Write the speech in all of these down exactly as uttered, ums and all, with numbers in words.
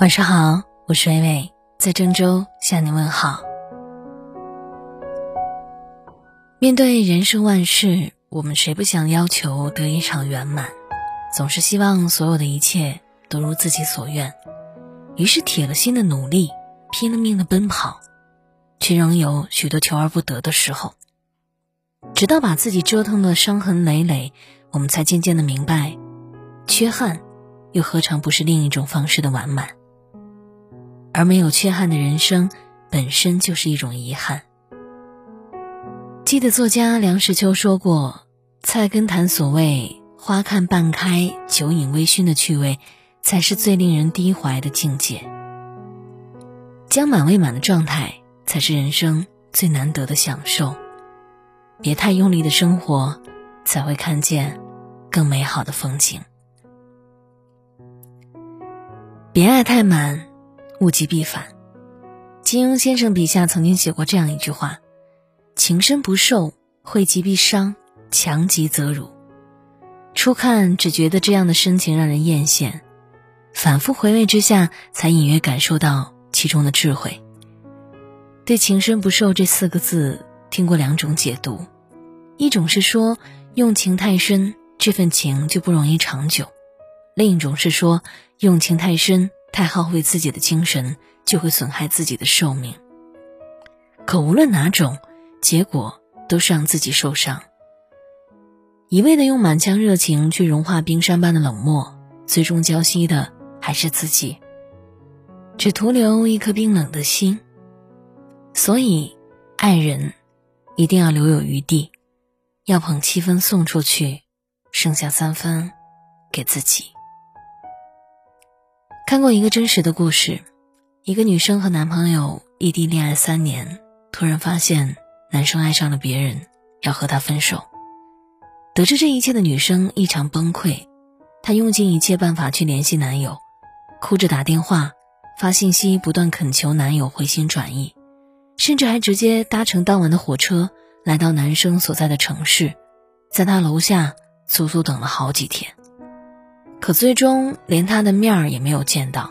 晚上好，我是伟伟，在郑州向你问好。面对人生万事，我们谁不想要求得一场圆满，总是希望所有的一切都如自己所愿，于是铁了心的努力，拼了命的奔跑，却仍有许多求而不得的时候。直到把自己折腾的伤痕累累，我们才渐渐的明白，缺憾又何尝不是另一种方式的完满。而没有缺憾的人生本身就是一种遗憾。记得作家梁实秋说过，菜根谭所谓花看半开，酒饮微醺的趣味才是最令人低怀的境界，将满未满的状态才是人生最难得的享受。别太用力的生活，才会看见更美好的风景。别爱太满，物极必反。金庸先生笔下曾经写过这样一句话，情深不寿，惠极必伤，强极则辱。初看只觉得这样的深情让人艳羡，反复回味之下，才隐约感受到其中的智慧。对情深不寿这四个字，听过两种解读。一种是说用情太深，这份情就不容易长久；另一种是说用情太深，太耗费自己的精神，就会损害自己的寿命。可无论哪种，结果都是让自己受伤。一味的用满腔热情去融化冰山般的冷漠，最终浇熄的还是自己，只徒留一颗冰冷的心。所以爱人一定要留有余地，要捧七分送出去，剩下三分给自己。看过一个真实的故事，一个女生和男朋友异地恋爱三年，突然发现男生爱上了别人，要和他分手。得知这一切的女生异常崩溃，她用尽一切办法去联系男友，哭着打电话，发信息，不断恳求男友回心转意，甚至还直接搭乘当晚的火车来到男生所在的城市，在他楼下足足等了好几天，可最终连他的面儿也没有见到。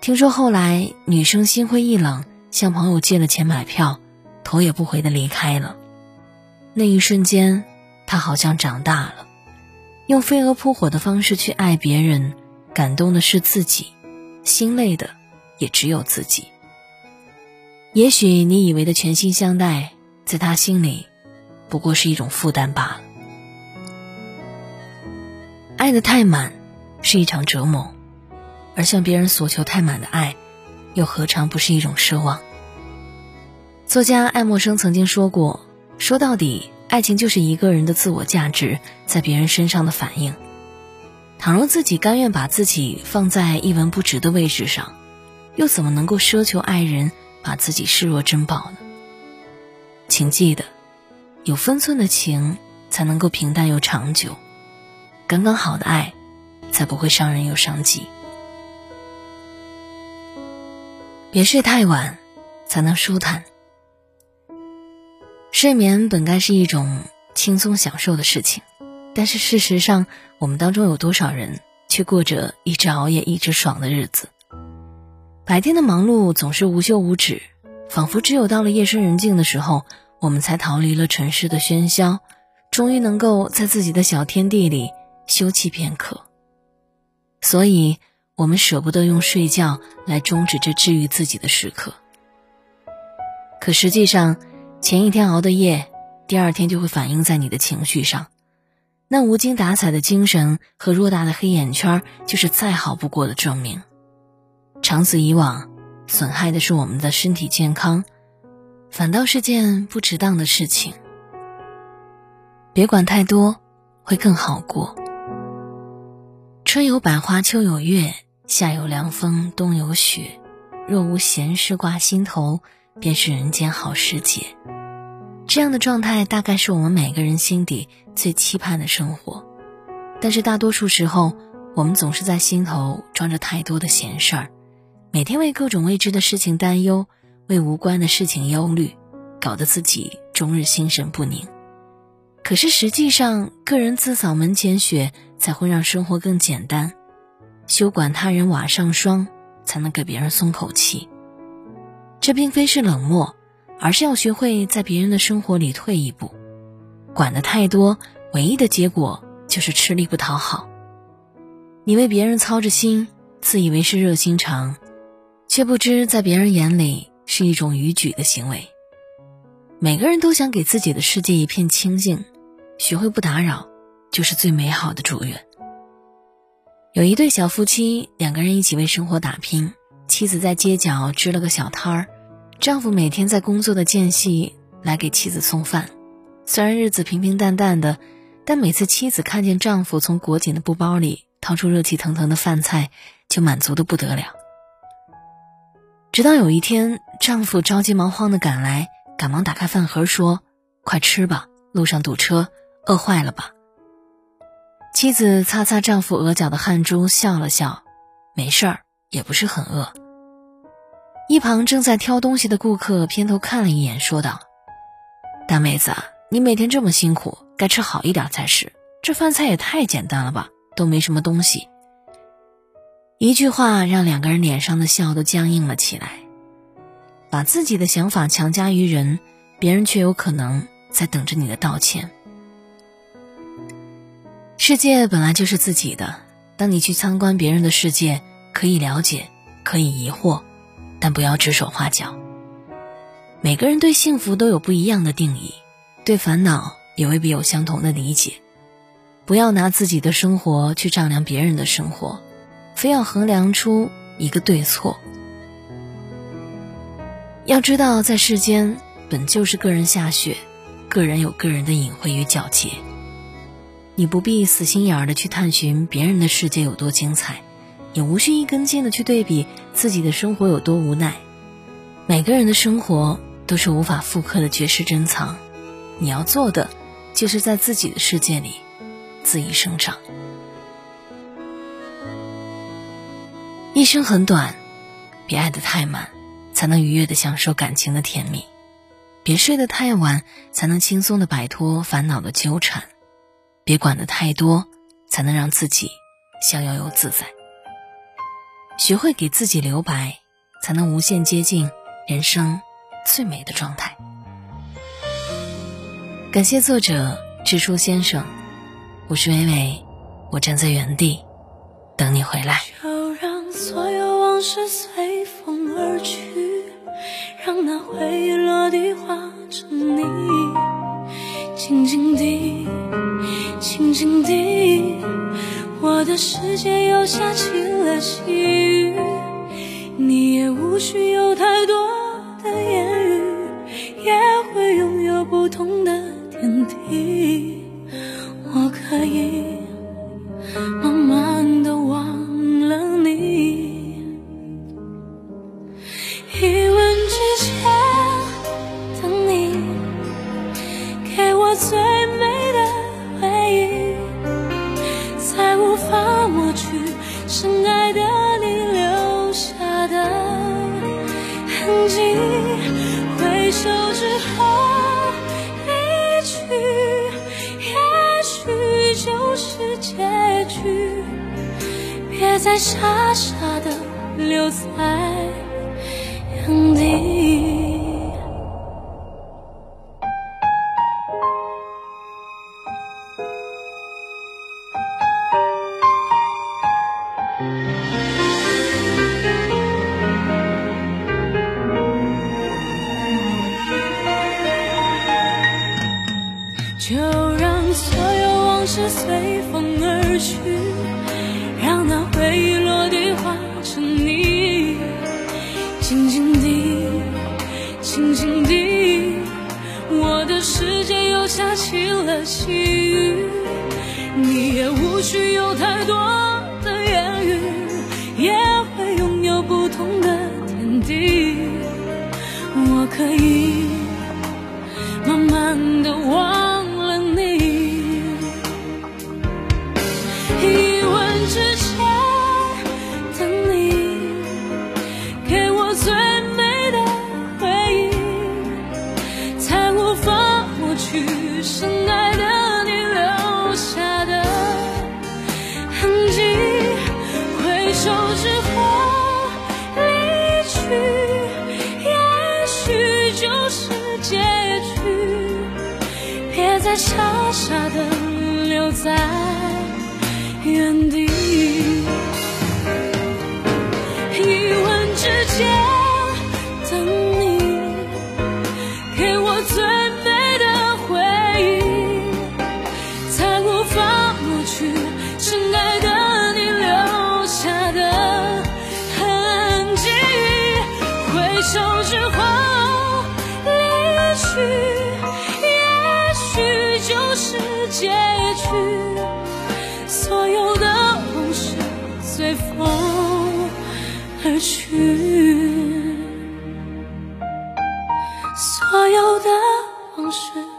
听说后来女生心灰意冷，向朋友借了钱买票，头也不回地离开了。那一瞬间，她好像长大了，用飞蛾扑火的方式去爱别人，感动的是自己，心累的也只有自己。也许你以为的全心相待，在他心里不过是一种负担罢了。爱得太满是一场折磨，而向别人所求太满的爱，又何尝不是一种奢望。作家爱默生曾经说过，说到底，爱情就是一个人的自我价值在别人身上的反应。倘若自己甘愿把自己放在一文不值的位置上，又怎么能够奢求爱人把自己视若珍宝呢？请记得，有分寸的情才能够平淡又长久，刚刚好的爱才不会伤人又伤己。别睡太晚才能舒坦。睡眠本该是一种轻松享受的事情，但是事实上，我们当中有多少人却过着一直熬夜一直爽的日子。白天的忙碌总是无休无止，仿佛只有到了夜深人静的时候，我们才逃离了尘世的喧嚣，终于能够在自己的小天地里休憩片刻。所以我们舍不得用睡觉来终止这治愈自己的时刻。可实际上，前一天熬的夜，第二天就会反映在你的情绪上。那无精打采的精神和偌大的黑眼圈，就是再好不过的证明。长此以往，损害的是我们的身体健康，反倒是件不值当的事情。别管太多，会更好过。春有百花，秋有月，夏有凉风，冬有雪，若无闲事挂心头，便是人间好时节。这样的状态大概是我们每个人心底最期盼的生活，但是大多数时候，我们总是在心头装着太多的闲事儿，每天为各种未知的事情担忧，为无关的事情忧虑，搞得自己终日心神不宁。可是实际上，个人自扫门前雪才会让生活更简单，休管他人瓦上霜，才能给别人松口气。这并非是冷漠，而是要学会在别人的生活里退一步。管得太多，唯一的结果就是吃力不讨好。你为别人操着心，自以为是热心肠，却不知在别人眼里是一种逾矩的行为。每个人都想给自己的世界一片清静，学会不打扰，就是最美好的祝愿。有一对小夫妻，两个人一起为生活打拼，妻子在街角支了个小摊儿，丈夫每天在工作的间隙来给妻子送饭。虽然日子平平淡淡的，但每次妻子看见丈夫从裹紧的布包里掏出热气腾腾的饭菜，就满足得不得了。直到有一天，丈夫着急忙慌地赶来，赶忙打开饭盒说：“快吃吧，路上堵车，饿坏了吧。”妻子擦擦丈夫额角的汗珠，笑了笑：“没事儿，也不是很饿。”一旁正在挑东西的顾客偏头看了一眼，说道：“大妹子啊，你每天这么辛苦，该吃好一点才是，这饭菜也太简单了吧，都没什么东西。”一句话让两个人脸上的笑都僵硬了起来。把自己的想法强加于人，别人却有可能在等着你的道歉。世界本来就是自己的，当你去参观别人的世界，可以了解，可以疑惑，但不要指手画脚。每个人对幸福都有不一样的定义，对烦恼也未必有相同的理解。不要拿自己的生活去丈量别人的生活，非要衡量出一个对错。要知道，在世间本就是个人下雪，个人有个人的隐晦与皎洁。你不必死心眼儿的去探寻别人的世界有多精彩，也无需一根筋的去对比自己的生活有多无奈。每个人的生活都是无法复刻的绝世珍藏，你要做的就是在自己的世界里恣意生长。一生很短，别爱得太满，才能愉悦地享受感情的甜蜜；别睡得太晚，才能轻松地摆脱烦恼的纠缠；别管得太多，才能让自己逍遥又自在。学会给自己留白，才能无限接近人生最美的状态。感谢作者知书先生，我是微微，我站在原地等你回来。就让所有往事随风而去，让那回忆落地化成泥，静静地，静静地，我的世界又下起了细雨，你也无需有太多的言语，也会拥有不同的天地。我可以慢慢地忘了你，一吻之前等你，给我最美的回忆，才无法抹去深爱的你留下的痕迹。回首之后就是结局，别再傻傻地留在原地。就让所有往事随风而去，让那回忆落地化成泥，静静地，静静地，我的世界又下起了细雨，你也无需有太多的言语，也会拥有不同的天地。我可以慢慢地忘，深爱的你留下的痕迹。回再傻傻的留在原地，一吻之间等你给我最美的回忆，才无法抹去深爱的你留下的痕迹。回首之后离去，就是结局，所有的往事随风而去，所有的往事。